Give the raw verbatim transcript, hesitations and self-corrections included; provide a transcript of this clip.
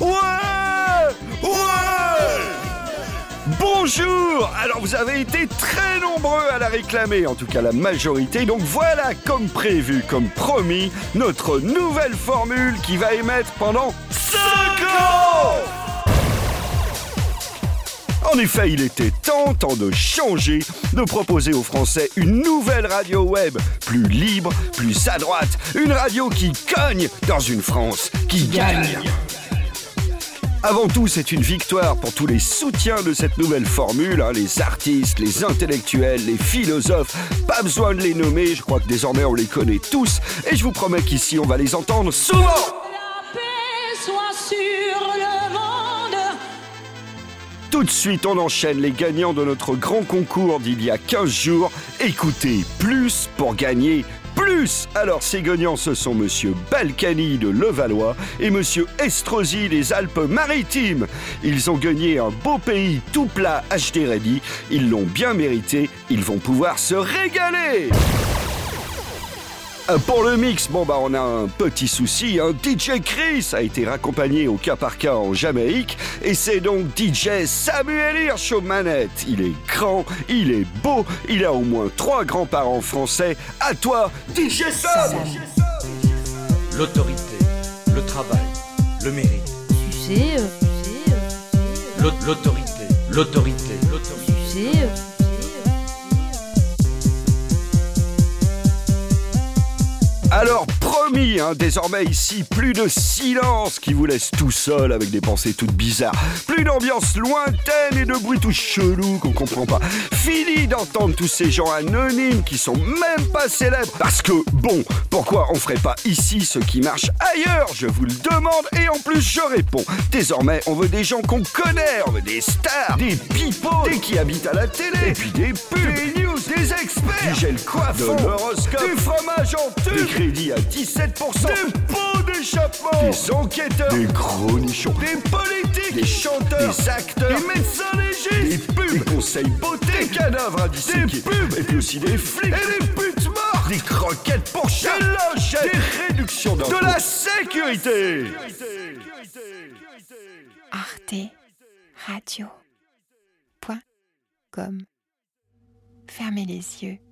Ouais! Ouais! Bonjour! Alors vous avez été très nombreux à la réclamer, en tout cas la majorité. Donc voilà, comme prévu, comme promis, notre nouvelle formule qui va émettre pendant cinq ans! En effet, il était temps, temps de changer, de proposer aux Français une nouvelle radio web, plus libre, plus à droite, une radio qui cogne dans une France qui gagne. Avant tout, c'est une victoire pour tous les soutiens de cette nouvelle formule, hein, les artistes, les intellectuels, les philosophes, pas besoin de les nommer, je crois que désormais on les connaît tous, et je vous promets qu'ici on va les entendre souvent. La paix soit sur le monde. Tout de suite, on enchaîne les gagnants de notre grand concours d'il y a quinze jours. Écoutez, plus pour gagner plus. Alors, ces gagnants, ce sont Monsieur Balkany de Levallois et Monsieur Estrosi des Alpes-Maritimes. Ils ont gagné un beau pays tout plat H D Ready. Ils l'ont bien mérité. Ils vont pouvoir se régaler. Pour le mix, bon bah on a un petit souci, hein. D J Chris a été raccompagné au cas par cas en Jamaïque et c'est donc D J Samuel Hirsch aux manettes. Il est grand, il est beau, il a au moins trois grands-parents français. À toi, D J Sam. L'autorité, le travail, le mérite. Sujet, l'autorité, l'autorité, l'autorité. Sujet. Alors promis, hein, désormais ici, plus de silence qui vous laisse tout seul avec des pensées toutes bizarres. Plus d'ambiance lointaine et de bruit tout chelou qu'on comprend pas. Fini d'entendre tous ces gens anonymes qui sont même pas célèbres. Parce que bon, pourquoi on ferait pas ici ce qui marche ailleurs? Je vous le demande et en plus je réponds. Désormais, on veut des gens qu'on connaît, on veut des stars, des people, des qui habitent à la télé, et puis des pubs, des news, des experts, du gel coiffant, de l'horoscope, du fromage en tube, crédit à dix-sept pour cent, des pots d'échappement, des enquêteurs, des gros nichons, des politiques, des chanteurs, des acteurs, des médecins légistes, des pubs, des conseils beauté, des cadavres à disséquer, des pubs, et puis aussi des flics, et des putes mortes, des croquettes pour chats, des logettes, des réductions d'impôts, de la sécurité. Arte Radio point com. Fermez les yeux.